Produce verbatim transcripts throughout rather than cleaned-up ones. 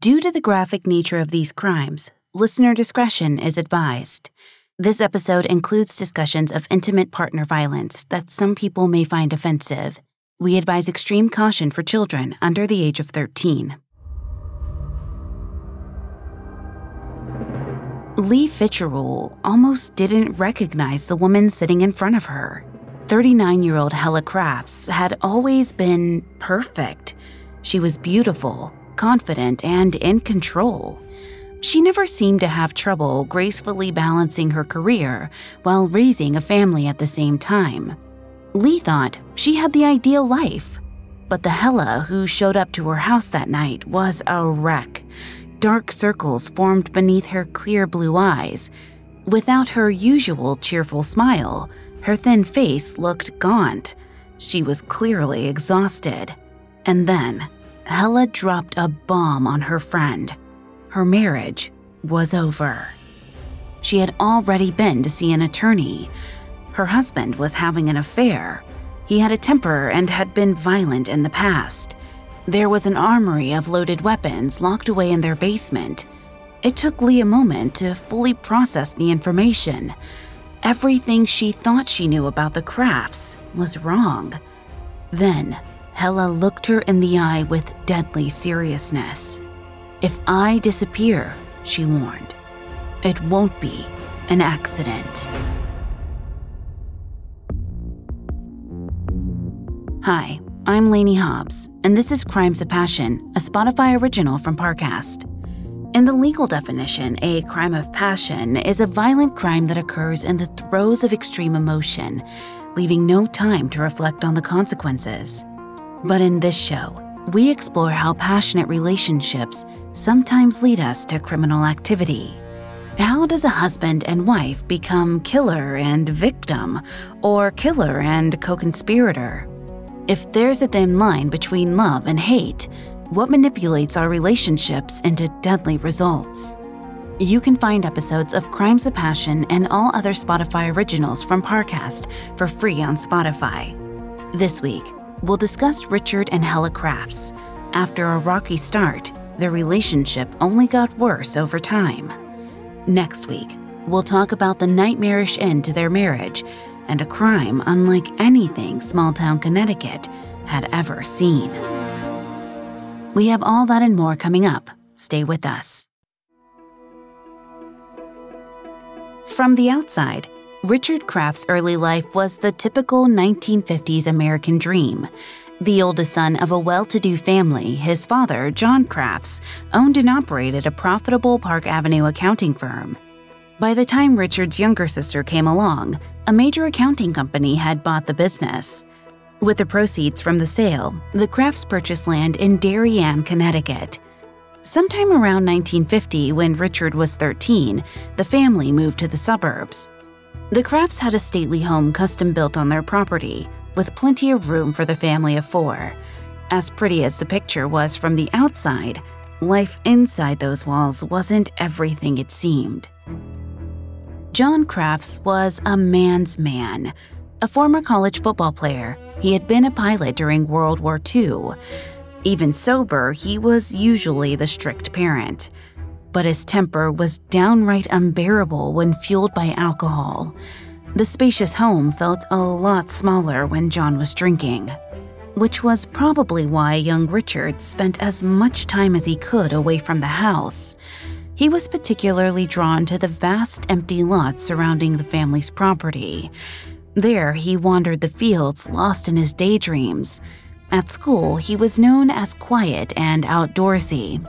Due to the graphic nature of these crimes, listener discretion is advised. This episode includes discussions of intimate partner violence that some people may find offensive. We advise extreme caution for children under the age of thirteen. Lee Fitzgerald almost didn't recognize the woman sitting in front of her. thirty-nine-year-old Helle Crafts had always been perfect. She was beautiful, confident, and in control. She never seemed to have trouble gracefully balancing her career while raising a family at the same time. Lee thought she had the ideal life, but the Helle who showed up to her house that night was a wreck. Dark circles formed beneath her clear blue eyes. Without her usual cheerful smile, her thin face looked gaunt. She was clearly exhausted. And then, Helle dropped a bomb on her friend. Her marriage was over. She had already been to see an attorney. Her husband was having an affair. He had a temper and had been violent in the past. There was an armory of loaded weapons locked away in their basement. It took Lee a moment to fully process the information. Everything she thought she knew about the Crafts was wrong. Then, Helle looked her in the eye with deadly seriousness. "If I disappear," she warned, "it won't be an accident." Hi, I'm Lainey Hobbs, and this is Crimes of Passion, a Spotify original from Parcast. In the legal definition, a crime of passion is a violent crime that occurs in the throes of extreme emotion, leaving no time to reflect on the consequences. But in this show, we explore how passionate relationships sometimes lead us to criminal activity. How does a husband and wife become killer and victim, or killer and co-conspirator? If there's a thin line between love and hate, what manipulates our relationships into deadly results? You can find episodes of Crimes of Passion and all other Spotify originals from Parcast for free on Spotify. This week, we'll discuss Richard and Helle Crafts. After a rocky start, their relationship only got worse over time. Next week, we'll talk about the nightmarish end to their marriage and a crime unlike anything small-town Connecticut had ever seen. We have all that and more coming up. Stay with us. From the outside, Richard Crafts' early life was the typical nineteen fifties American dream. The oldest son of a well-to-do family, his father, John Crafts, owned and operated a profitable Park Avenue accounting firm. By the time Richard's younger sister came along, a major accounting company had bought the business. With the proceeds from the sale, the Crafts purchased land in Darien, Connecticut. Sometime around nineteen fifty, when Richard was thirteen, the family moved to the suburbs. The Crafts had a stately home custom-built on their property, with plenty of room for the family of four. As pretty as the picture was from the outside, life inside those walls wasn't everything it seemed. John Crafts was a man's man. A former college football player, he had been a pilot during World War Two. Even sober, he was usually the strict parent. But his temper was downright unbearable when fueled by alcohol. The spacious home felt a lot smaller when John was drinking, which was probably why young Richard spent as much time as he could away from the house. He was particularly drawn to the vast empty lots surrounding the family's property. There, he wandered the fields, lost in his daydreams. At school, he was known as quiet and outdoorsy.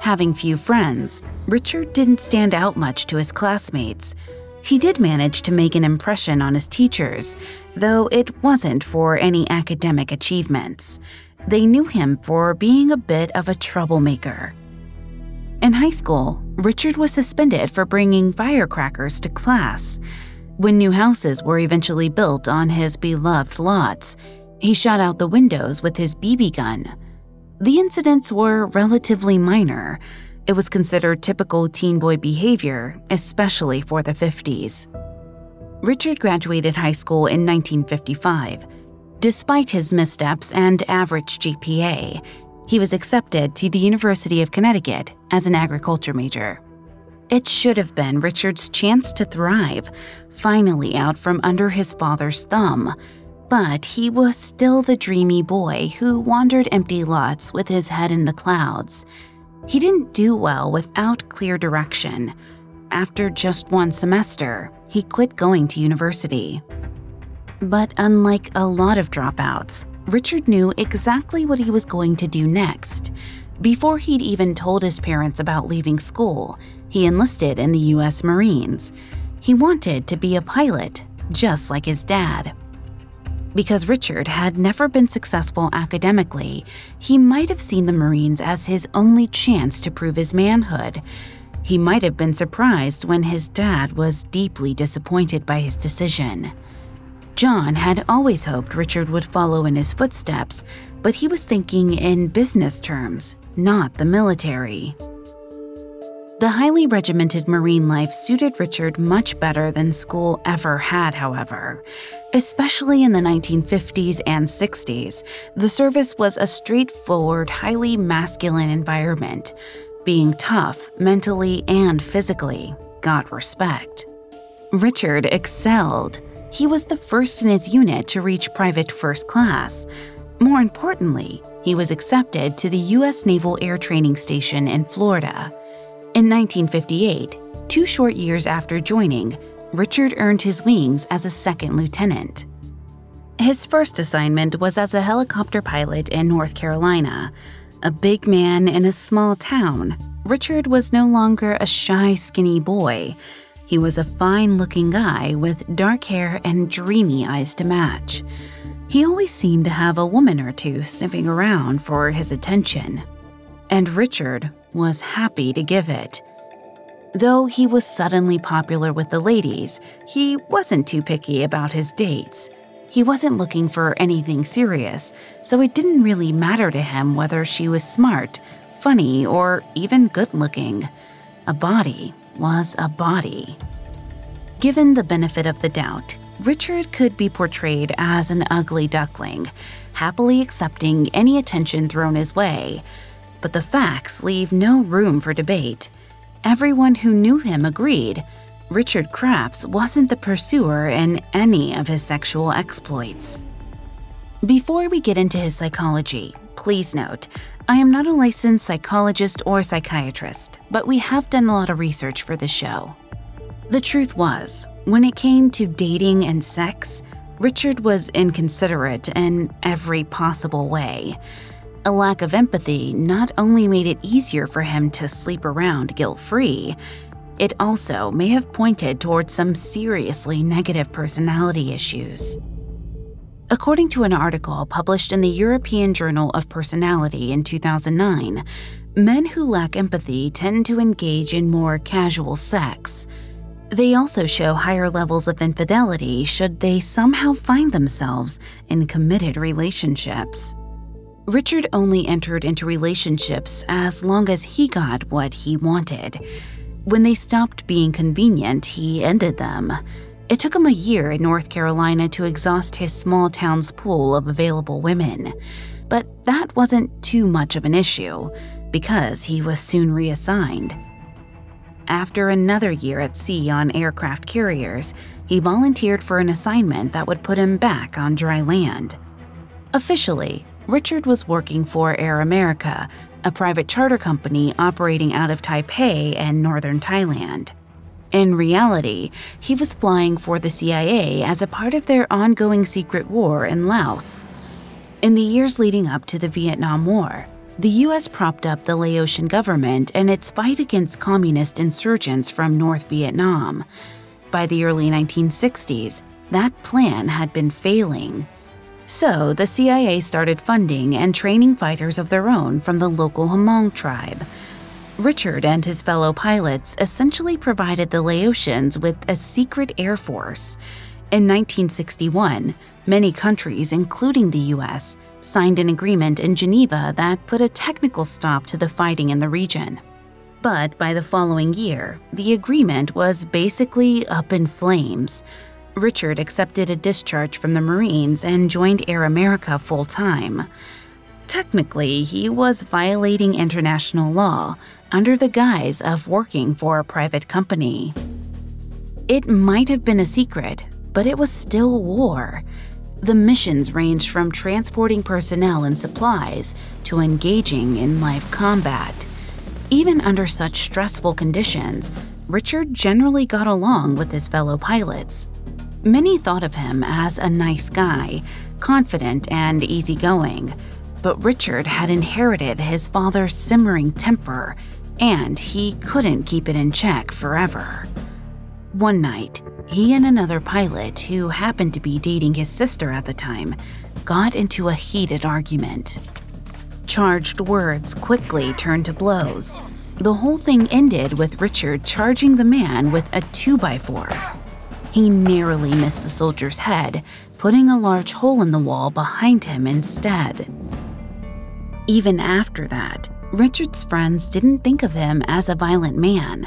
Having few friends, Richard didn't stand out much to his classmates. He did manage to make an impression on his teachers, though it wasn't for any academic achievements. They knew him for being a bit of a troublemaker. In high school, Richard was suspended for bringing firecrackers to class. When new houses were eventually built on his beloved lots, he shot out the windows with his B B gun. The incidents were relatively minor. It was considered typical teen boy behavior, especially for the fifties. Richard graduated high school in nineteen fifty-five. Despite his missteps and average G P A, he was accepted to the University of Connecticut as an agriculture major. It should have been Richard's chance to thrive, finally out from under his father's thumb, but he was still the dreamy boy who wandered empty lots with his head in the clouds. He didn't do well without clear direction. After just one semester, he quit going to university. But unlike a lot of dropouts, Richard knew exactly what he was going to do next. Before he'd even told his parents about leaving school, he enlisted in the U S Marines. He wanted to be a pilot, just like his dad. Because Richard had never been successful academically, he might have seen the Marines as his only chance to prove his manhood. He might have been surprised when his dad was deeply disappointed by his decision. John had always hoped Richard would follow in his footsteps, but he was thinking in business terms, not the military. The highly regimented Marine life suited Richard much better than school ever had, however. Especially in the nineteen fifties and sixties, the service was a straightforward, highly masculine environment. Being tough, mentally and physically, got respect. Richard excelled. He was the first in his unit to reach private first class. More importantly, he was accepted to the U S Naval Air Training Station in Florida. In nineteen fifty-eight, two short years after joining, Richard earned his wings as a second lieutenant. His first assignment was as a helicopter pilot in North Carolina. A big man in a small town, Richard was no longer a shy, skinny boy. He was a fine-looking guy with dark hair and dreamy eyes to match. He always seemed to have a woman or two sniffing around for his attention. And Richard was happy to give it. Though he was suddenly popular with the ladies, he wasn't too picky about his dates. He wasn't looking for anything serious, so it didn't really matter to him whether she was smart, funny, or even good-looking. A body was a body. Given the benefit of the doubt, Richard could be portrayed as an ugly duckling, happily accepting any attention thrown his way. But the facts leave no room for debate. Everyone who knew him agreed. Richard Crafts wasn't the pursuer in any of his sexual exploits. Before we get into his psychology, please note, I am not a licensed psychologist or psychiatrist, but we have done a lot of research for this show. The truth was, when it came to dating and sex, Richard was inconsiderate in every possible way. A lack of empathy not only made it easier for him to sleep around guilt-free, it also may have pointed towards some seriously negative personality issues. According to an article published in the European Journal of Personality in two thousand nine, men who lack empathy tend to engage in more casual sex. They also show higher levels of infidelity should they somehow find themselves in committed relationships. Richard only entered into relationships as long as he got what he wanted. When they stopped being convenient, he ended them. It took him a year in North Carolina to exhaust his small town's pool of available women. But that wasn't too much of an issue, because he was soon reassigned. After another year at sea on aircraft carriers, he volunteered for an assignment that would put him back on dry land. Officially, Richard was working for Air America, a private charter company operating out of Taipei and northern Thailand. In reality, he was flying for the C I A as a part of their ongoing secret war in Laos. In the years leading up to the Vietnam War, the U S propped up the Laotian government in its fight against communist insurgents from North Vietnam. By the early nineteen sixties, that plan had been failing. So, the C I A started funding and training fighters of their own from the local Hmong tribe. Richard and his fellow pilots essentially provided the Laotians with a secret air force. In nineteen sixty-one, many countries, including the U S, signed an agreement in Geneva that put a technical stop to the fighting in the region. But by the following year, the agreement was basically up in flames. Richard accepted a discharge from the Marines and joined Air America full-time. Technically, he was violating international law under the guise of working for a private company. It might have been a secret, but it was still war. The missions ranged from transporting personnel and supplies to engaging in live combat. Even under such stressful conditions, Richard generally got along with his fellow pilots. Many thought of him as a nice guy, confident and easygoing, but Richard had inherited his father's simmering temper, and he couldn't keep it in check forever. One night, he and another pilot, who happened to be dating his sister at the time, got into a heated argument. Charged words quickly turned to blows. The whole thing ended with Richard charging the man with a two by four. He narrowly missed the soldier's head, putting a large hole in the wall behind him instead. Even after that, Richard's friends didn't think of him as a violent man.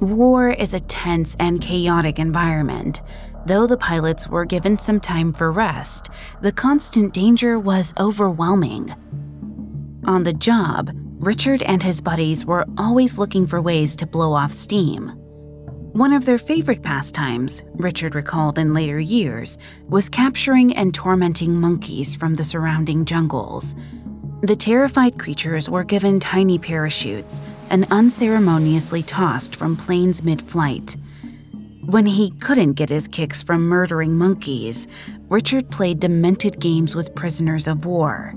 War is a tense and chaotic environment. Though the pilots were given some time for rest, the constant danger was overwhelming. On the job, Richard and his buddies were always looking for ways to blow off steam. One of their favorite pastimes, Richard recalled in later years, was capturing and tormenting monkeys from the surrounding jungles. The terrified creatures were given tiny parachutes and unceremoniously tossed from planes mid-flight. When he couldn't get his kicks from murdering monkeys, Richard played demented games with prisoners of war.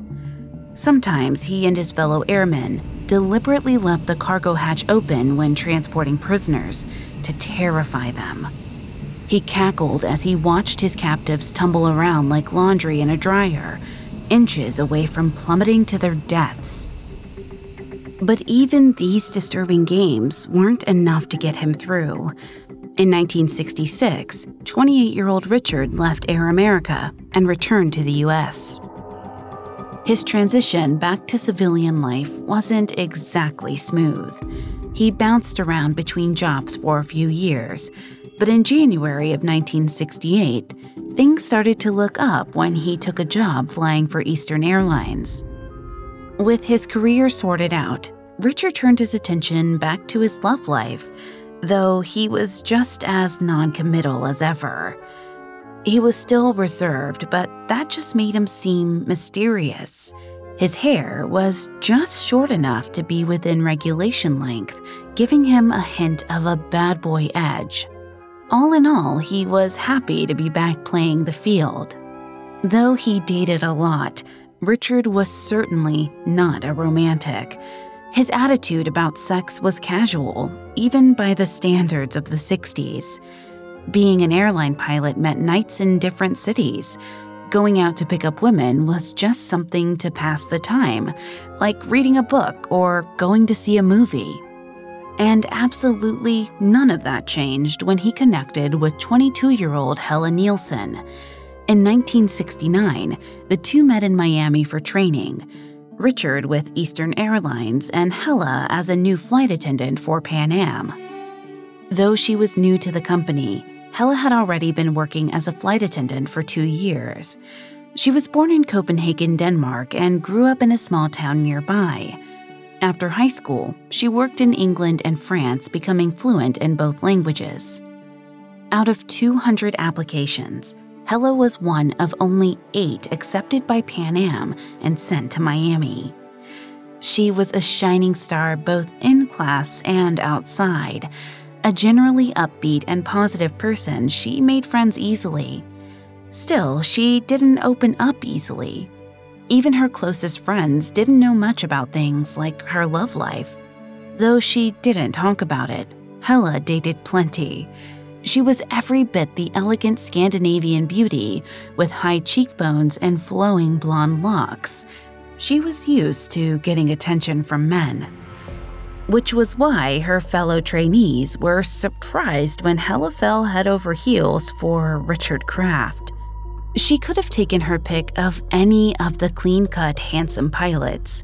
Sometimes he and his fellow airmen deliberately left the cargo hatch open when transporting prisoners to terrify them. He cackled as he watched his captives tumble around like laundry in a dryer, inches away from plummeting to their deaths. But even these disturbing games weren't enough to get him through. In nineteen sixty-six, twenty-eight-year-old Richard left Air America and returned to the U S. His transition back to civilian life wasn't exactly smooth. He bounced around between jobs for a few years, but in January of nineteen sixty-eight, things started to look up when he took a job flying for Eastern Airlines. With his career sorted out, Richard turned his attention back to his love life, though he was just as non-committal as ever. He was still reserved, but that just made him seem mysterious. His hair was just short enough to be within regulation length, giving him a hint of a bad boy edge. All in all, he was happy to be back playing the field. Though he dated a lot, Richard was certainly not a romantic. His attitude about sex was casual, even by the standards of the sixties. Being an airline pilot meant nights in different cities. Going out to pick up women was just something to pass the time, like reading a book or going to see a movie. And absolutely none of that changed when he connected with twenty-two-year-old Helle Nielsen. In nineteen sixty-nine, the two met in Miami for training, Richard with Eastern Airlines and Helle as a new flight attendant for Pan Am. Though she was new to the company, Helle had already been working as a flight attendant for two years. She was born in Copenhagen, Denmark, and grew up in a small town nearby. After high school, she worked in England and France, becoming fluent in both languages. Out of two hundred applications, Helle was one of only eight accepted by Pan Am and sent to Miami. She was a shining star both in class and outside. A generally upbeat and positive person, she made friends easily. Still, she didn't open up easily. Even her closest friends didn't know much about things like her love life. Though she didn't talk about it, Helle dated plenty. She was every bit the elegant Scandinavian beauty with high cheekbones and flowing blonde locks. She was used to getting attention from men, which was why her fellow trainees were surprised when Helle fell head over heels for Richard Crafts. She could have taken her pick of any of the clean-cut, handsome pilots,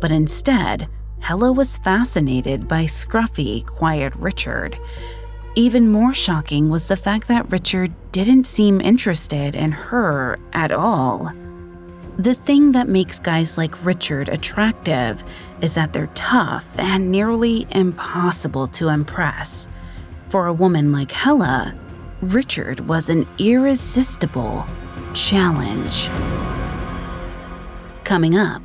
but instead, Helle was fascinated by scruffy, quiet Richard. Even more shocking was the fact that Richard didn't seem interested in her at all. The thing that makes guys like Richard attractive is that they're tough and nearly impossible to impress. For a woman like Helle, Richard was an irresistible challenge. Coming up,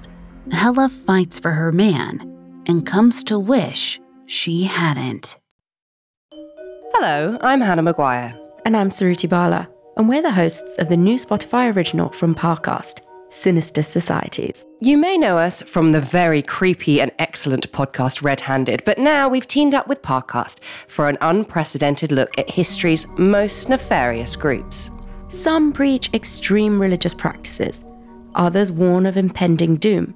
Helle fights for her man and comes to wish she hadn't. Hello, I'm Hannah Maguire. And I'm Saruti Bala, and we're the hosts of the new Spotify original from Parcast, Sinister Societies. You may know us from the very creepy and excellent podcast Red Handed, but now we've teamed up with Parcast for an unprecedented look at history's most nefarious groups. Some preach extreme religious practices, others warn of impending doom,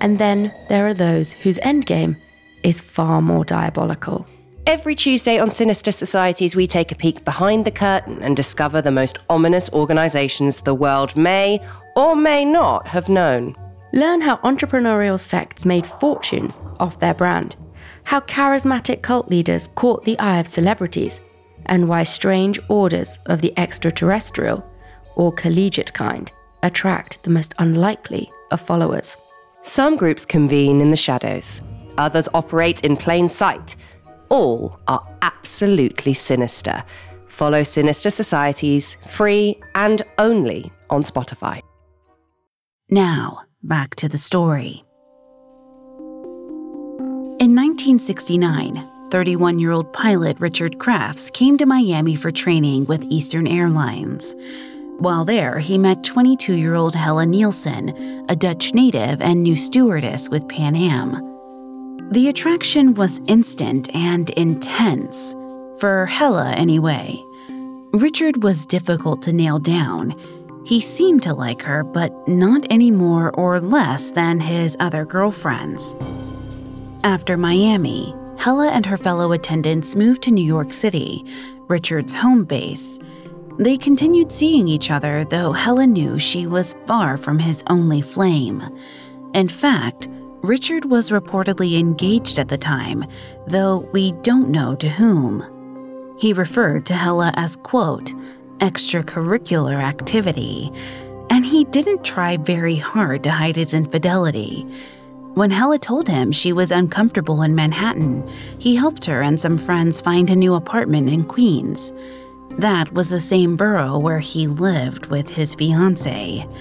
and then there are those whose endgame is far more diabolical. Every Tuesday on Sinister Societies, we take a peek behind the curtain and discover the most ominous organisations the world may or may not have known. Learn how entrepreneurial sects made fortunes off their brand, how charismatic cult leaders caught the eye of celebrities, and why strange orders of the extraterrestrial, or collegiate kind, attract the most unlikely of followers. Some groups convene in the shadows, others operate in plain sight. All are absolutely sinister. Follow Sinister Societies free and only on Spotify. Now, back to the story. In nineteen sixty-nine, thirty-one-year-old pilot Richard Crafts came to Miami for training with Eastern Airlines. While there, he met twenty-two-year-old Helle Nielsen, a Dutch native and new stewardess with Pan Am. The attraction was instant and intense, for Helle anyway. Richard was difficult to nail down. He seemed to like her, but not any more or less than his other girlfriends. After Miami, Helle and her fellow attendants moved to New York City, Richard's home base. They continued seeing each other, though Helle knew she was far from his only flame. In fact, Richard was reportedly engaged at the time, though we don't know to whom. He referred to Helle as, quote, extracurricular activity, and he didn't try very hard to hide his infidelity. When Helle told him she was uncomfortable in Manhattan, he helped her and some friends find a new apartment in Queens. That was the same borough where he lived with his fiancée.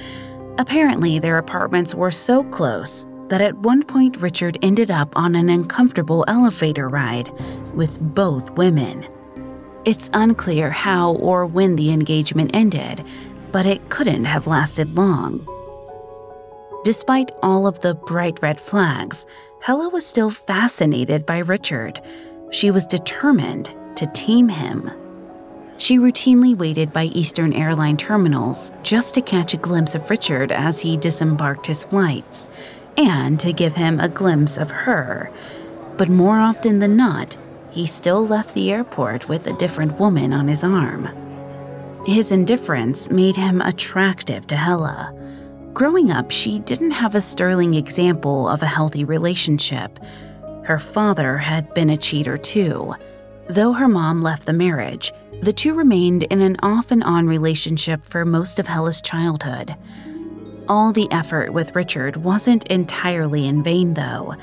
Apparently, their apartments were so close that at one point Richard ended up on an uncomfortable elevator ride with both women. It's unclear how or when the engagement ended, but it couldn't have lasted long. Despite all of the bright red flags, Helle was still fascinated by Richard. She was determined to tame him. She routinely waited by Eastern Airline terminals just to catch a glimpse of Richard as he disembarked his flights, and to give him a glimpse of her. But more often than not, he still left the airport with a different woman on his arm. His indifference made him attractive to Helle. Growing up, she didn't have a sterling example of a healthy relationship. Her father had been a cheater too. Though her mom left the marriage, the two remained in an off-and-on relationship for most of Helle's childhood. All the effort with Richard wasn't entirely in vain, though.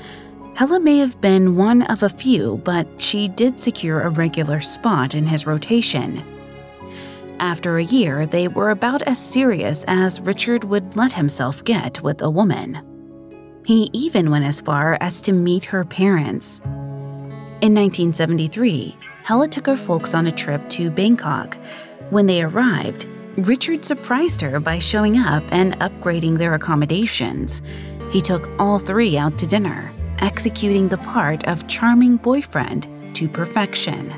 Helle may have been one of a few, but she did secure a regular spot in his rotation. After a year, they were about as serious as Richard would let himself get with a woman. He even went as far as to meet her parents. In nineteen seventy-three, Helle took her folks on a trip to Bangkok. When they arrived, Richard surprised her by showing up and upgrading their accommodations. He took all three out to dinner, executing the part of charming boyfriend to perfection.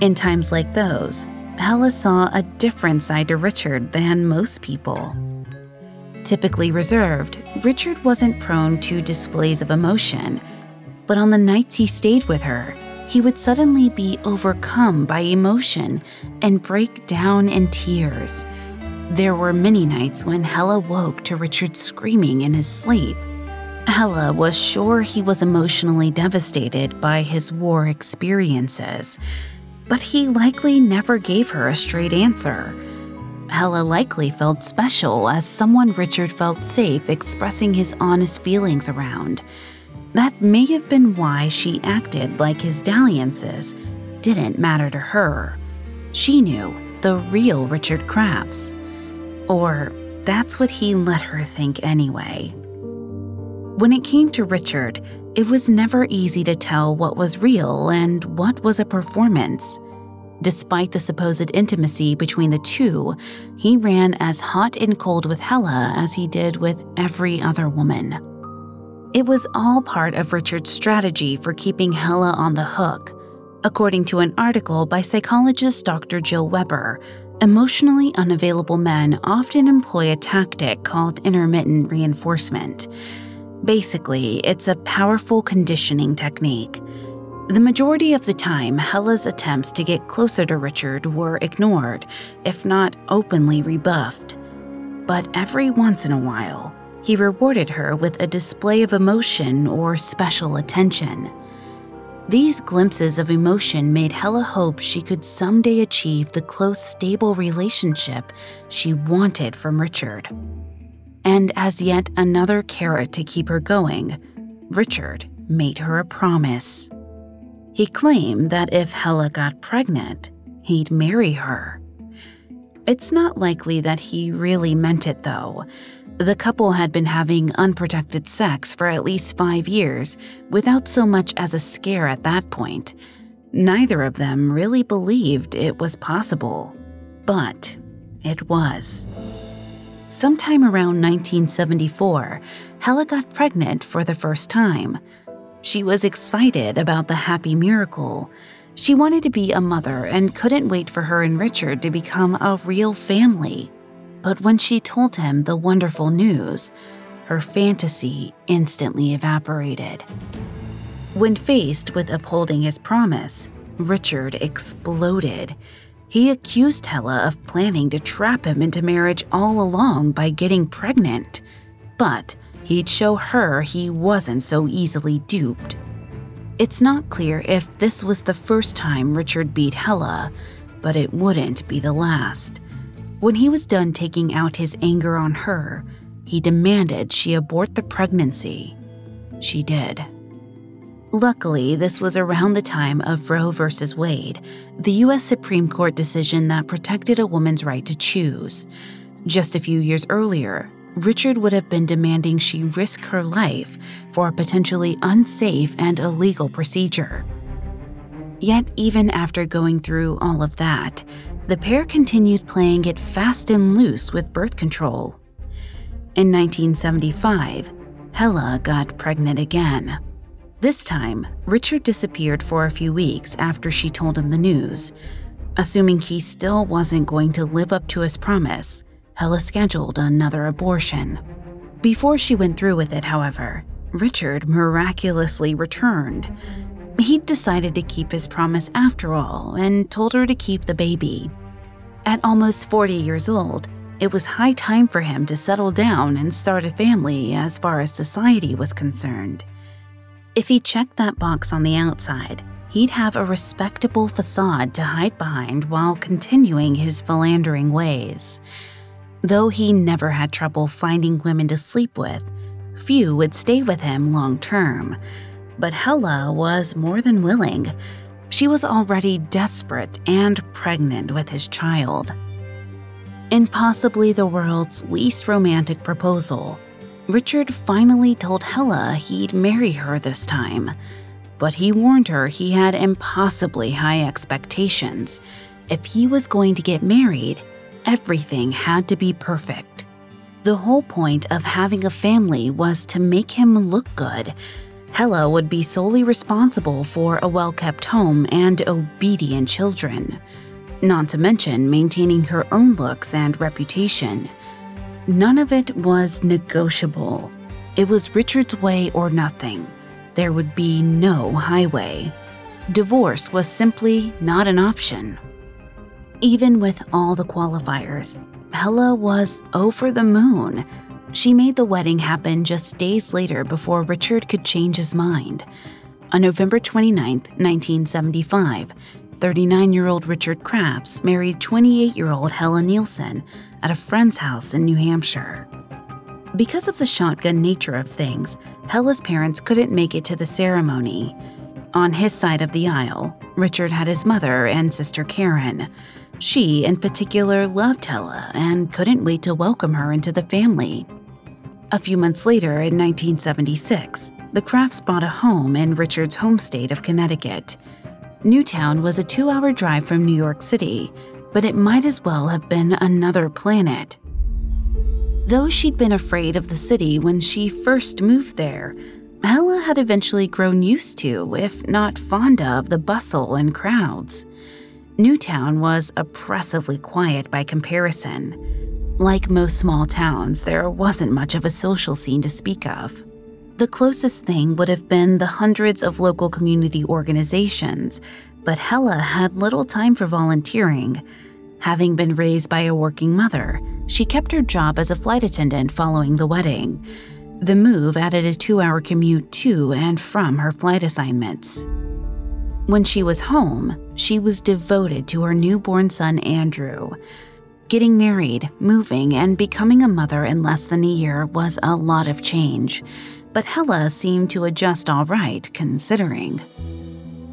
In times like those, Helle saw a different side to Richard than most people. Typically reserved, Richard wasn't prone to displays of emotion, but on the nights he stayed with her, he would suddenly be overcome by emotion and break down in tears. There were many nights when Helle woke to Richard screaming in his sleep. Helle was sure he was emotionally devastated by his war experiences, but he likely never gave her a straight answer. Helle likely felt special as someone Richard felt safe expressing his honest feelings around. That may have been why she acted like his dalliances didn't matter to her. She knew the real Richard Crafts. Or that's what he let her think anyway. When it came to Richard, it was never easy to tell what was real and what was a performance. Despite the supposed intimacy between the two, he ran as hot and cold with Helle as he did with every other woman. It was all part of Richard's strategy for keeping Helle on the hook, according to an article by psychologist Doctor Jill Weber. Emotionally unavailable men often employ a tactic called intermittent reinforcement. Basically, it's a powerful conditioning technique. The majority of the time, Helle's attempts to get closer to Richard were ignored, if not openly rebuffed. But every once in a while, he rewarded her with a display of emotion or special attention. These glimpses of emotion made Helle hope she could someday achieve the close, stable relationship she wanted from Richard. And as yet another carrot to keep her going, Richard made her a promise. He claimed that if Helle got pregnant, he'd marry her. It's not likely that he really meant it, though. The couple had been having unprotected sex for at least five years without so much as a scare at that point. Neither of them really believed it was possible, but it was. Sometime around nineteen seventy-four, Helle got pregnant for the first time. She was excited about the happy miracle. She wanted to be a mother and couldn't wait for her and Richard to become a real family. But when she told him the wonderful news, her fantasy instantly evaporated. When faced with upholding his promise, Richard exploded. He accused Helle of planning to trap him into marriage all along by getting pregnant, but he'd show her he wasn't so easily duped. It's not clear if this was the first time Richard beat Helle, but it wouldn't be the last. When he was done taking out his anger on her, he demanded she abort the pregnancy. She did. Luckily, this was around the time of Roe versus Wade, the U S Supreme Court decision that protected a woman's right to choose. Just a few years earlier, Richard would have been demanding she risk her life for a potentially unsafe and illegal procedure. Yet, even after going through all of that, the pair continued playing it fast and loose with birth control. In nineteen seventy-five, Helle got pregnant again. This time, Richard disappeared for a few weeks after she told him the news. Assuming he still wasn't going to live up to his promise, Helle scheduled another abortion. Before she went through with it, however, Richard miraculously returned. He'd decided to keep his promise after all and told her to keep the baby. At almost forty years old, it was high time for him to settle down and start a family as far as society was concerned. If he checked that box on the outside, he'd have a respectable facade to hide behind while continuing his philandering ways. Though he never had trouble finding women to sleep with, few would stay with him long term. But Helle was more than willing. She was already desperate and pregnant with his child. In possibly the world's least romantic proposal, Richard finally told Helle he'd marry her this time. But he warned her he had impossibly high expectations. If he was going to get married, everything had to be perfect. The whole point of having a family was to make him look good. Helle would be solely responsible for a well-kept home and obedient children, not to mention maintaining her own looks and reputation. None of it was negotiable. It was Richard's way or nothing. There would be no highway. Divorce was simply not an option. Even with all the qualifiers, Helle was over the moon. She made the wedding happen just days later before Richard could change his mind. On November twenty-ninth, nineteen seventy-five, thirty-nine-year-old Richard Crafts married twenty-eight-year-old Helle Nielsen at a friend's house in New Hampshire. Because of the shotgun nature of things, Helle's parents couldn't make it to the ceremony. On his side of the aisle, Richard had his mother and sister Karen. She, in particular, loved Helle and couldn't wait to welcome her into the family. A few months later, in nineteen seventy-six, the Crafts bought a home in Richard's home state of Connecticut. Newtown was a two-hour drive from New York City, but it might as well have been another planet. Though she'd been afraid of the city when she first moved there, Helle had eventually grown used to, if not fond of, the bustle and crowds. Newtown was oppressively quiet by comparison. Like most small towns, there wasn't much of a social scene to speak of. The closest thing would have been the hundreds of local community organizations, but Helle had little time for volunteering. Having been raised by a working mother, she kept her job as a flight attendant following the wedding. The move added a two-hour commute to and from her flight assignments. When she was home, she was devoted to her newborn son, Andrew. Getting married, moving, and becoming a mother in less than a year was a lot of change, but Helle seemed to adjust all right, considering.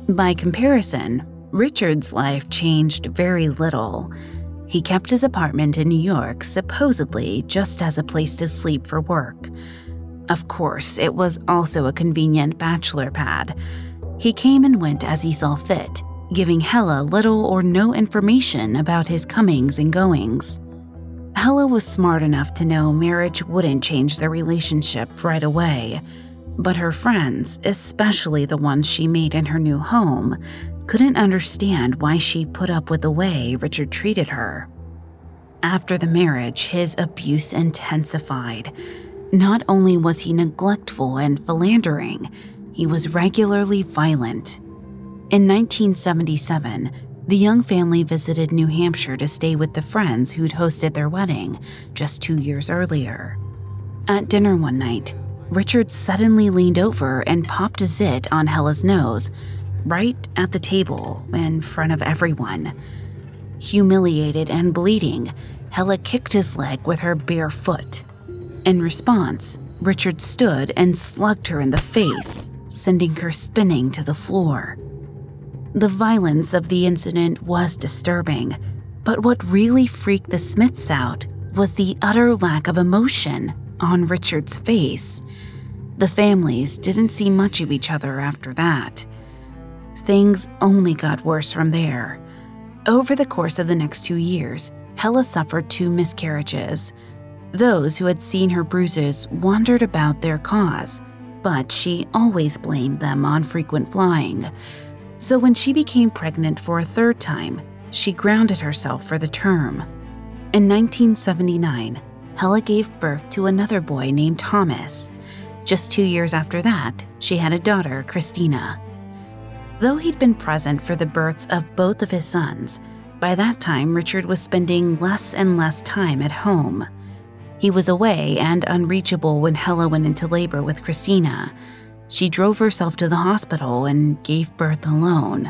By comparison, Richard's life changed very little. He kept his apartment in New York, supposedly just as a place to sleep for work. Of course, it was also a convenient bachelor pad. He came and went as he saw fit, giving Helle little or no information about his comings and goings. Helle was smart enough to know marriage wouldn't change their relationship right away, but her friends, especially the ones she made in her new home, couldn't understand why she put up with the way Richard treated her. After the marriage, his abuse intensified. Not only was he neglectful and philandering, he was regularly violent. In nineteen seventy-seven, the young family visited New Hampshire to stay with the friends who'd hosted their wedding just two years earlier. At dinner one night, Richard suddenly leaned over and popped a zit on Helle's nose, right at the table, in front of everyone. Humiliated and bleeding, Helle kicked his leg with her bare foot. In response, Richard stood and slugged her in the face, sending her spinning to the floor. The violence of the incident was disturbing, but what really freaked the Smiths out was the utter lack of emotion on Richard's face. The families didn't see much of each other after that. Things only got worse from there. Over the course of the next two years, Helle suffered two miscarriages. Those who had seen her bruises wondered about their cause, but she always blamed them on frequent flying. So when she became pregnant for a third time, she grounded herself for the term. In nineteen seventy-nine, Helle gave birth to another boy named Thomas. Just two years after that, she had a daughter, Christina. Though he'd been present for the births of both of his sons, by that time Richard was spending less and less time at home. He was away and unreachable when Helle went into labor with Christina. She drove herself to the hospital and gave birth alone.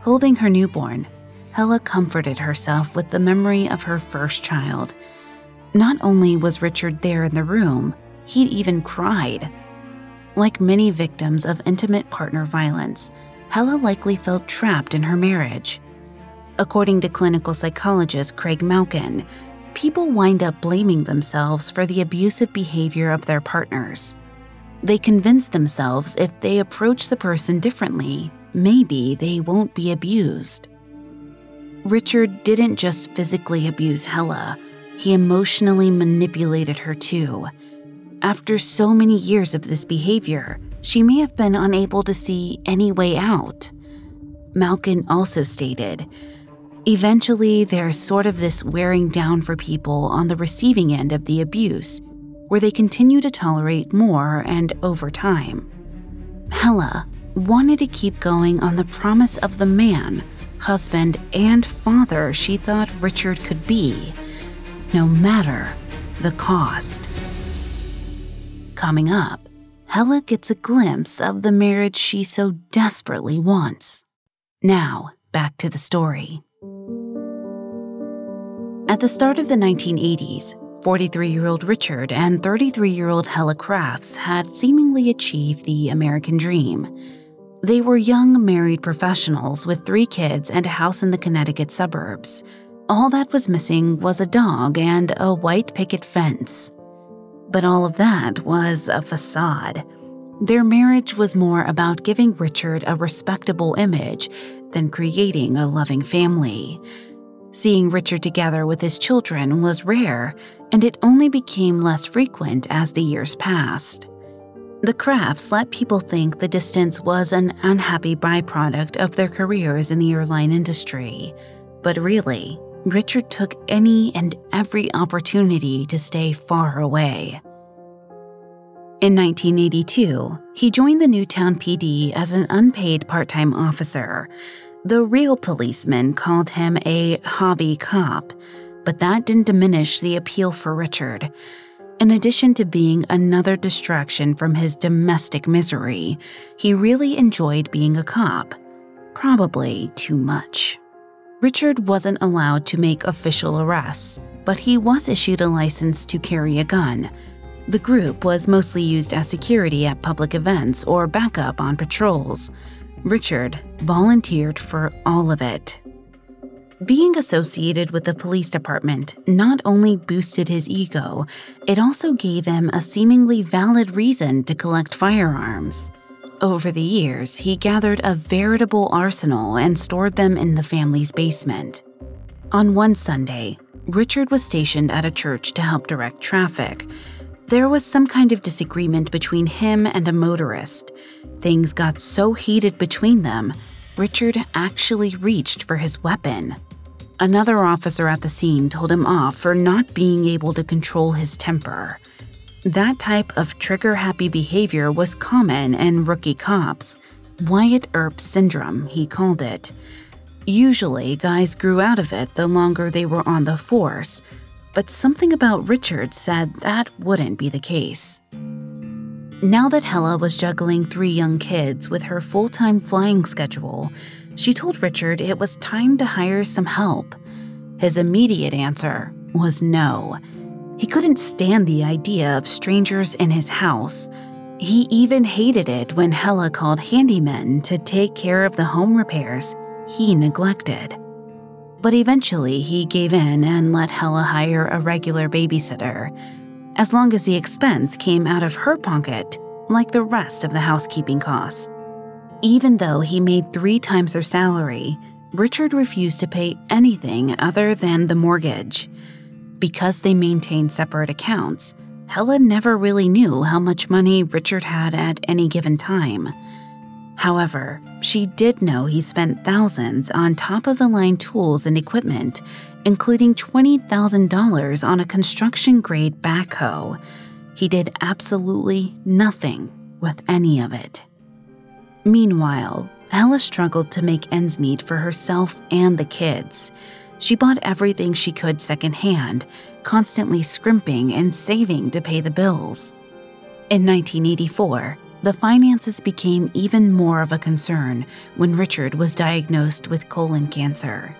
Holding her newborn, Helle comforted herself with the memory of her first child. Not only was Richard there in the room, he'd even cried. Like many victims of intimate partner violence, Helle likely felt trapped in her marriage. According to clinical psychologist Craig Malkin, people wind up blaming themselves for the abusive behavior of their partners. They convince themselves if they approach the person differently, maybe they won't be abused. Richard didn't just physically abuse Helle, he emotionally manipulated her too. After so many years of this behavior, she may have been unable to see any way out. Malkin also stated, "Eventually, there's sort of this wearing down for people on the receiving end of the abuse, where they continue to tolerate more and over time." Helle wanted to keep going on the promise of the man, husband, and father she thought Richard could be, no matter the cost. Coming up, Helle gets a glimpse of the marriage she so desperately wants. Now, back to the story. At the start of the nineteen eighties, forty-three-year-old Richard and thirty-three-year-old Helle Crafts had seemingly achieved the American dream. They were young married professionals with three kids and a house in the Connecticut suburbs. All that was missing was a dog and a white picket fence. But all of that was a facade. Their marriage was more about giving Richard a respectable image than creating a loving family. Seeing Richard together with his children was rare, and it only became less frequent as the years passed. The Crafts let people think the distance was an unhappy byproduct of their careers in the airline industry. But really, Richard took any and every opportunity to stay far away. In nineteen eighty-two, he joined the Newtown P D as an unpaid part-time officer. The real policeman called him a hobby cop, but that didn't diminish the appeal for Richard. In addition to being another distraction from his domestic misery, he really enjoyed being a cop. Probably too much. Richard wasn't allowed to make official arrests, but he was issued a license to carry a gun. The group was mostly used as security at public events or backup on patrols. Richard volunteered for all of it. Being associated with the police department not only boosted his ego, it also gave him a seemingly valid reason to collect firearms. Over the years, he gathered a veritable arsenal and stored them in the family's basement. On one Sunday, Richard was stationed at a church to help direct traffic. There was some kind of disagreement between him and a motorist. Things got so heated between them, Richard actually reached for his weapon. Another officer at the scene told him off for not being able to control his temper. That type of trigger-happy behavior was common in rookie cops. Wyatt Earp syndrome, he called it. Usually, guys grew out of it the longer they were on the force, but something about Richard said that wouldn't be the case. Now that Helle was juggling three young kids with her full-time flying schedule, she told Richard it was time to hire some help. His immediate answer was no. He couldn't stand the idea of strangers in his house. He even hated it when Helle called handymen to take care of the home repairs he neglected. But eventually, he gave in and let Helle hire a regular babysitter, as long as the expense came out of her pocket, like the rest of the housekeeping costs. Even though he made three times her salary, Richard refused to pay anything other than the mortgage. Because they maintained separate accounts, Helle never really knew how much money Richard had at any given time. However, she did know he spent thousands on top-of-the-line tools and equipment, including twenty thousand dollars on a construction-grade backhoe. He did absolutely nothing with any of it. Meanwhile, Helle struggled to make ends meet for herself and the kids. She bought everything she could secondhand, constantly scrimping and saving to pay the bills. In nineteen eighty-four, the finances became even more of a concern when Richard was diagnosed with colon cancer.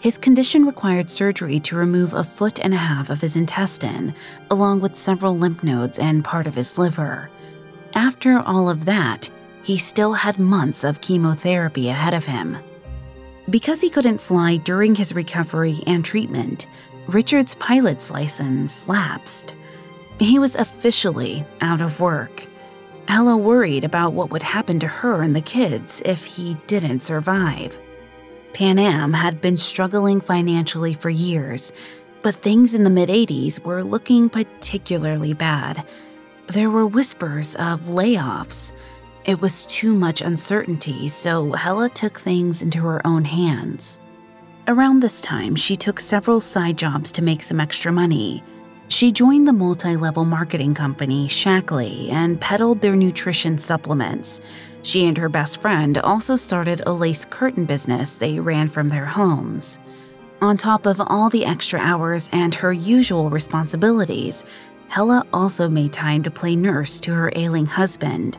His condition required surgery to remove a foot and a half of his intestine, along with several lymph nodes and part of his liver. After all of that, he still had months of chemotherapy ahead of him. Because he couldn't fly during his recovery and treatment, Richard's pilot's license lapsed. He was officially out of work. Helle worried about what would happen to her and the kids if he didn't survive. Pan Am had been struggling financially for years, but things in the mid-eighties were looking particularly bad. There were whispers of layoffs. It was too much uncertainty, so Helle took things into her own hands. Around this time, she took several side jobs to make some extra money. She joined the multi-level marketing company Shackley and peddled their nutrition supplements. She and her best friend also started a lace curtain business they ran from their homes. On top of all the extra hours and her usual responsibilities, Helle also made time to play nurse to her ailing husband.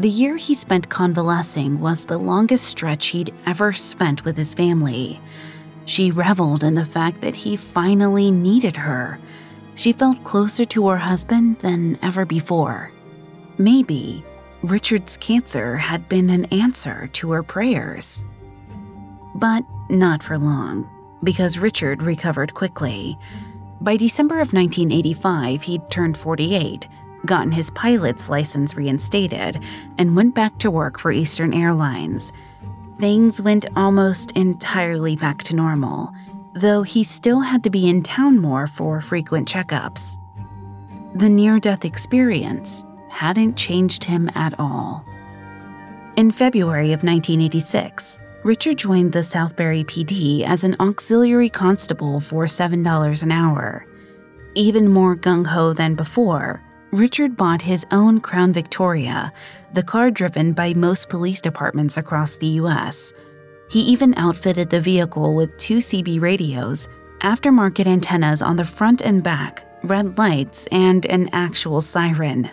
The year he spent convalescing was the longest stretch he'd ever spent with his family. She reveled in the fact that he finally needed her. She felt closer to her husband than ever before. Maybe Richard's cancer had been an answer to her prayers. But not for long, because Richard recovered quickly. By December of nineteen eighty-five, he'd turned forty-eight, gotten his pilot's license reinstated, and went back to work for Eastern Airlines. Things went almost entirely back to normal, though he still had to be in town more for frequent checkups. The near-death experience hadn't changed him at all. In February of nineteen eighty-six, Richard joined the Southbury P D as an auxiliary constable for seven dollars an hour. Even more gung-ho than before, Richard bought his own Crown Victoria, the car driven by most police departments across the U S. He even outfitted the vehicle with two C B radios, aftermarket antennas on the front and back, red lights, and an actual siren.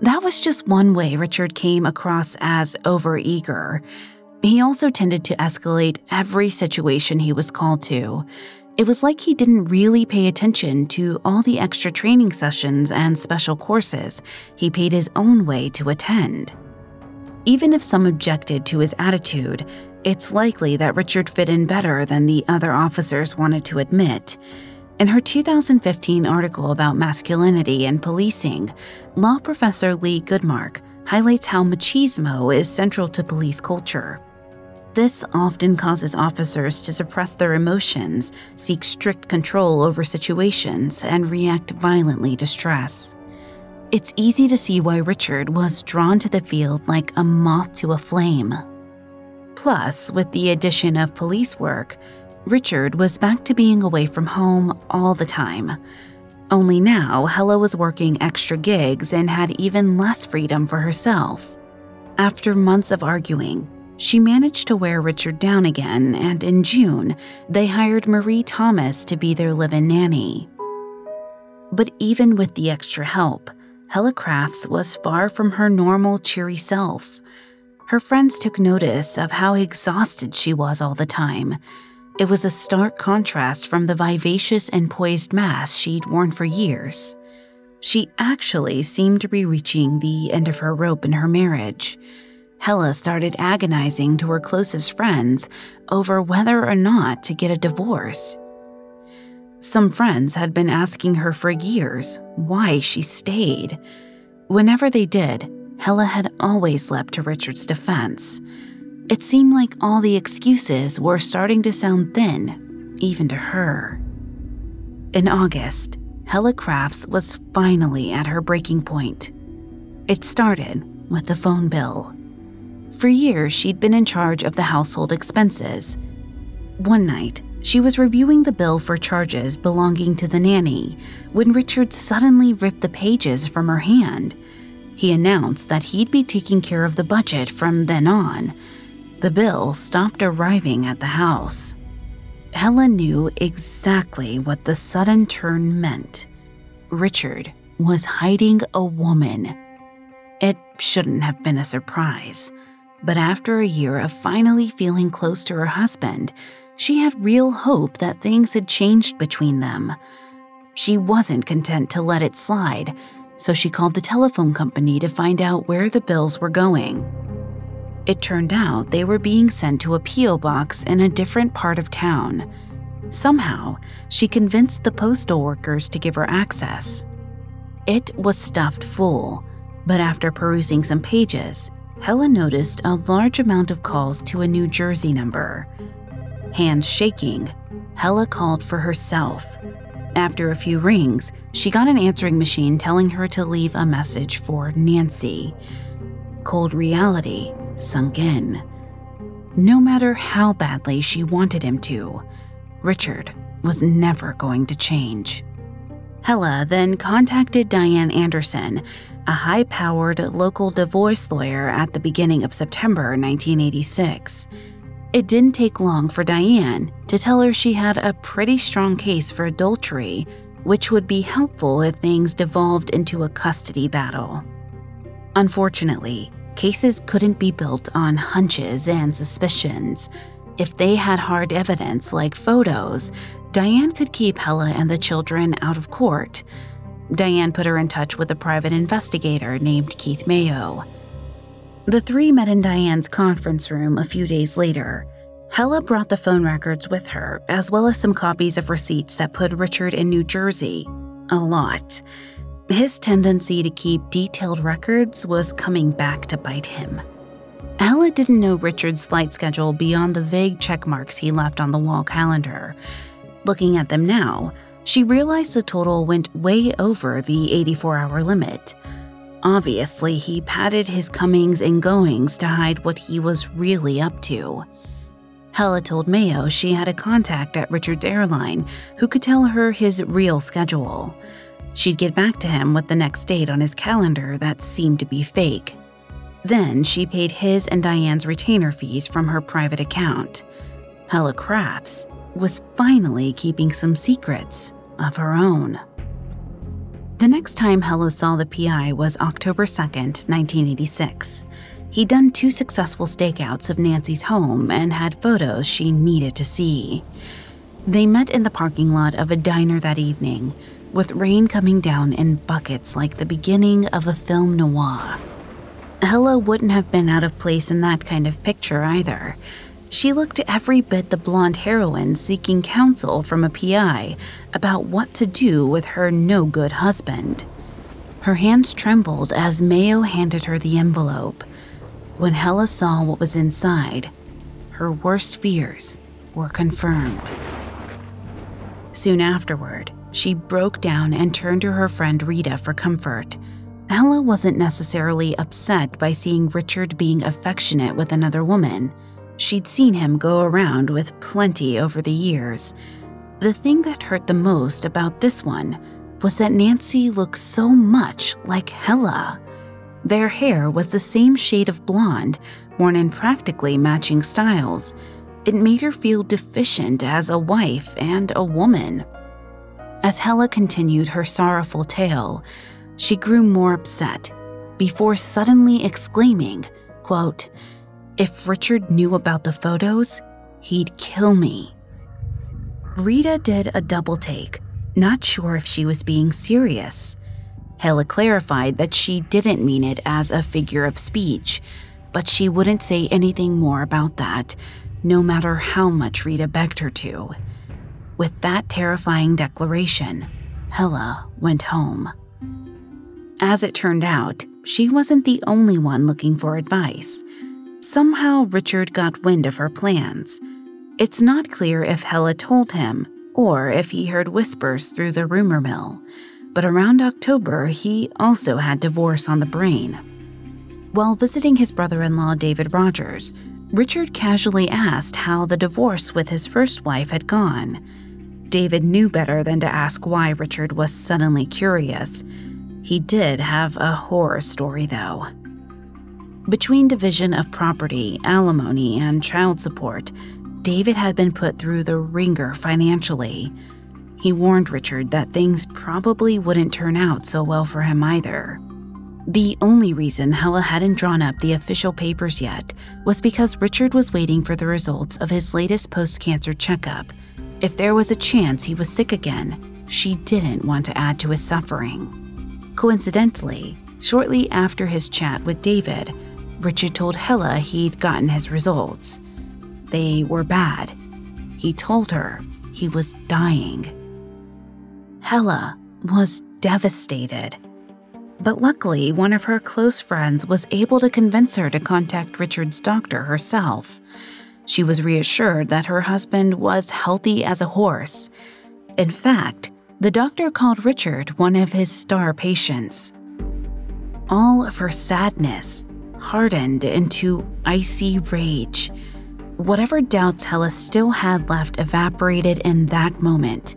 That was just one way Richard came across as overeager. He also tended to escalate every situation he was called to. It was like he didn't really pay attention to all the extra training sessions and special courses he paid his own way to attend. Even if some objected to his attitude, it's likely that Richard fit in better than the other officers wanted to admit. In her two thousand fifteen article about masculinity and policing, law professor Lee Goodmark highlights how machismo is central to police culture. This often causes officers to suppress their emotions, seek strict control over situations, and react violently to stress. It's easy to see why Richard was drawn to the field like a moth to a flame. Plus, with the addition of police work, Richard was back to being away from home all the time. Only now, Helle was working extra gigs and had even less freedom for herself. After months of arguing, she managed to wear Richard down again, and in June, they hired Marie Thomas to be their live-in nanny. But even with the extra help, Helle Crafts was far from her normal, cheery self. Her friends took notice of how exhausted she was all the time. It was a stark contrast from the vivacious and poised mask she'd worn for years. She actually seemed to be reaching the end of her rope in her marriage. Helle started agonizing to her closest friends over whether or not to get a divorce. Some friends had been asking her for years why she stayed. Whenever they did, Helle had always leapt to Richard's defense. It seemed like all the excuses were starting to sound thin, even to her. In August, Helle Crafts was finally at her breaking point. It started with the phone bill. For years, she'd been in charge of the household expenses. One night, she was reviewing the bill for charges belonging to the nanny when Richard suddenly ripped the pages from her hand. He announced that he'd be taking care of the budget from then on. The bill stopped arriving at the house. Helle knew exactly what the sudden turn meant. Richard was hiding a woman. It shouldn't have been a surprise. But after a year of finally feeling close to her husband, she had real hope that things had changed between them. She wasn't content to let it slide, so she called the telephone company to find out where the bills were going. It turned out they were being sent to a P O box in a different part of town. Somehow, she convinced the postal workers to give her access. It was stuffed full, but after perusing some pages, Helle noticed a large amount of calls to a New Jersey number. Hands shaking, Helle called for herself. After a few rings, she got an answering machine telling her to leave a message for Nancy. Cold reality sunk in. No matter how badly she wanted him to, Richard was never going to change. Helle then contacted Diane Anderson, a high-powered local divorce lawyer at the beginning of September nineteen eighty-six. It didn't take long for Diane to tell her she had a pretty strong case for adultery, which would be helpful if things devolved into a custody battle. Unfortunately, cases couldn't be built on hunches and suspicions. If they had hard evidence like photos, Diane could keep Helle and the children out of court. Diane put her in touch with a private investigator named Keith Mayo. The three met in Diane's conference room a few days later. Helle brought the phone records with her, as well as some copies of receipts that put Richard in New Jersey. A lot. His tendency to keep detailed records was coming back to bite him. Helle didn't know Richard's flight schedule beyond the vague check marks he left on the wall calendar. Looking at them now, she realized the total went way over the eighty-four hour limit. Obviously, he padded his comings and goings to hide what he was really up to. Helle told Mayo she had a contact at Richard's airline who could tell her his real schedule. She'd get back to him with the next date on his calendar that seemed to be fake. Then she paid his and Diane's retainer fees from her private account. Helle Crafts was finally keeping some secrets of her own. The next time Helle saw the P I was October second, nineteen eighty-six. He'd done two successful stakeouts of Nancy's home and had photos she needed to see. They met in the parking lot of a diner that evening, with rain coming down in buckets like the beginning of a film noir. Helle wouldn't have been out of place in that kind of picture either. She looked every bit the blonde heroine seeking counsel from a P I about what to do with her no-good husband. Her hands trembled as Mayo handed her the envelope. When Helle saw what was inside, her worst fears were confirmed. Soon afterward, she broke down and turned to her friend Rita for comfort. Helle wasn't necessarily upset by seeing Richard being affectionate with another woman. She'd seen him go around with plenty over the years. The thing that hurt the most about this one was that Nancy looked so much like Helle. Their hair was the same shade of blonde, worn in practically matching styles. It made her feel deficient as a wife and a woman. As Helle continued her sorrowful tale, she grew more upset before suddenly exclaiming, quote, "If Richard knew about the photos, he'd kill me." Rita did a double take, not sure if she was being serious. Helle clarified that she didn't mean it as a figure of speech, but she wouldn't say anything more about that, no matter how much Rita begged her to. With that terrifying declaration, Helle went home. As it turned out, she wasn't the only one looking for advice. Somehow, Richard got wind of her plans. It's not clear if Helle told him or if he heard whispers through the rumor mill, but around October, he also had divorce on the brain. While visiting his brother-in-law, David Rogers, Richard casually asked how the divorce with his first wife had gone. David knew better than to ask why Richard was suddenly curious. He did have a horror story, though. Between division of property, alimony, and child support, David had been put through the wringer financially. He warned Richard that things probably wouldn't turn out so well for him either. The only reason Helle hadn't drawn up the official papers yet was because Richard was waiting for the results of his latest post-cancer checkup. If there was a chance he was sick again, she didn't want to add to his suffering. Coincidentally, shortly after his chat with David, Richard told Helle he'd gotten his results. They were bad. He told her he was dying. Helle was devastated. But luckily, one of her close friends was able to convince her to contact Richard's doctor herself. She was reassured that her husband was healthy as a horse. In fact, the doctor called Richard one of his star patients. All of her sadness hardened into icy rage. Whatever doubts Helle still had left evaporated in that moment.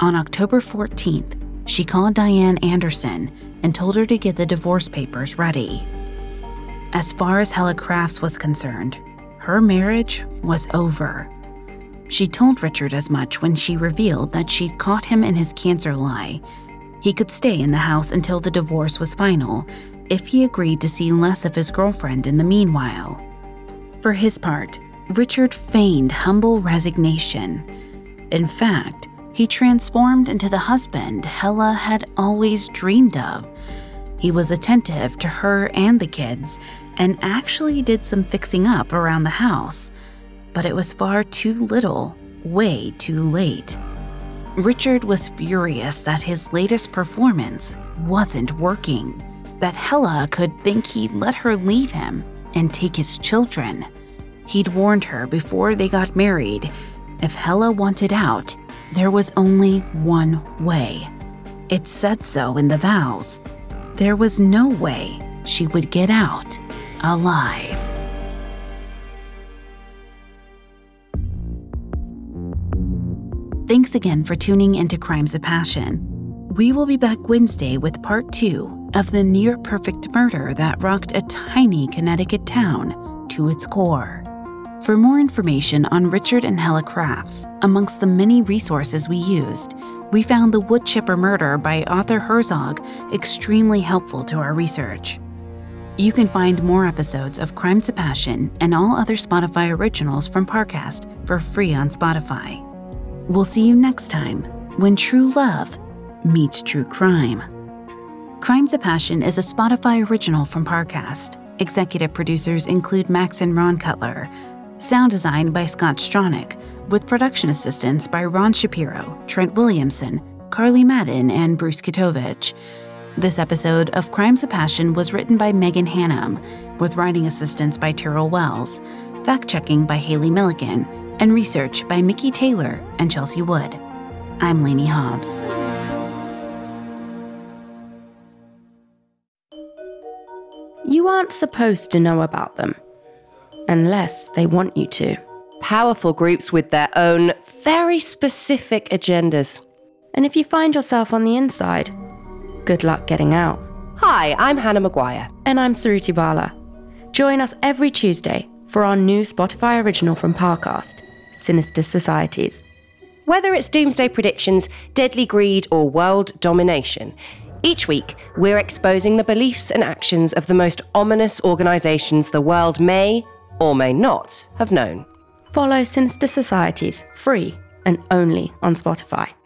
On October fourteenth, she called Diane Anderson and told her to get the divorce papers ready. As far as Helle Crafts was concerned, her marriage was over. She told Richard as much when she revealed that she'd caught him in his cancer lie. He could stay in the house until the divorce was final, if he agreed to see less of his girlfriend in the meanwhile. For his part, Richard feigned humble resignation. In fact, he transformed into the husband Helle had always dreamed of. He was attentive to her and the kids, and actually did some fixing up around the house. But it was far too little, way too late. Richard was furious that his latest performance wasn't working, that Helle could think he'd let her leave him and take his children. He'd warned her before they got married, if Helle wanted out, there was only one way. It said so in the vows. There was no way she would get out alive. Thanks again for tuning into Crimes of Passion. We will be back Wednesday with part two of the near-perfect murder that rocked a tiny Connecticut town to its core. For more information on Richard and Helle Crafts, amongst the many resources we used, we found The Wood Chipper Murder by Arthur Herzog extremely helpful to our research. You can find more episodes of Crimes of Passion and all other Spotify originals from Parcast for free on Spotify. We'll see you next time when true love meets true crime. Crimes of Passion is a Spotify original from Parcast. Executive producers include Max and Ron Cutler. Sound design by Scott Stronach, with production assistance by Ron Shapiro, Trent Williamson, Carly Madden, and Bruce Kutovich. This episode of Crimes of Passion was written by Megan Hannum, with writing assistance by Terrell Wells, fact-checking by Haley Milligan, and research by Mickey Taylor and Chelsea Wood. I'm Lainey Hobbs. You aren't supposed to know about them, unless they want you to. Powerful groups with their own very specific agendas. And if you find yourself on the inside, good luck getting out. Hi, I'm Hannah Maguire. And I'm Saruti Bala. Join us every Tuesday for our new Spotify original from Parcast, Sinister Societies. Whether it's doomsday predictions, deadly greed, or world domination, each week we're exposing the beliefs and actions of the most ominous organisations the world may or may not have known. Follow Sinister Societies free and only on Spotify.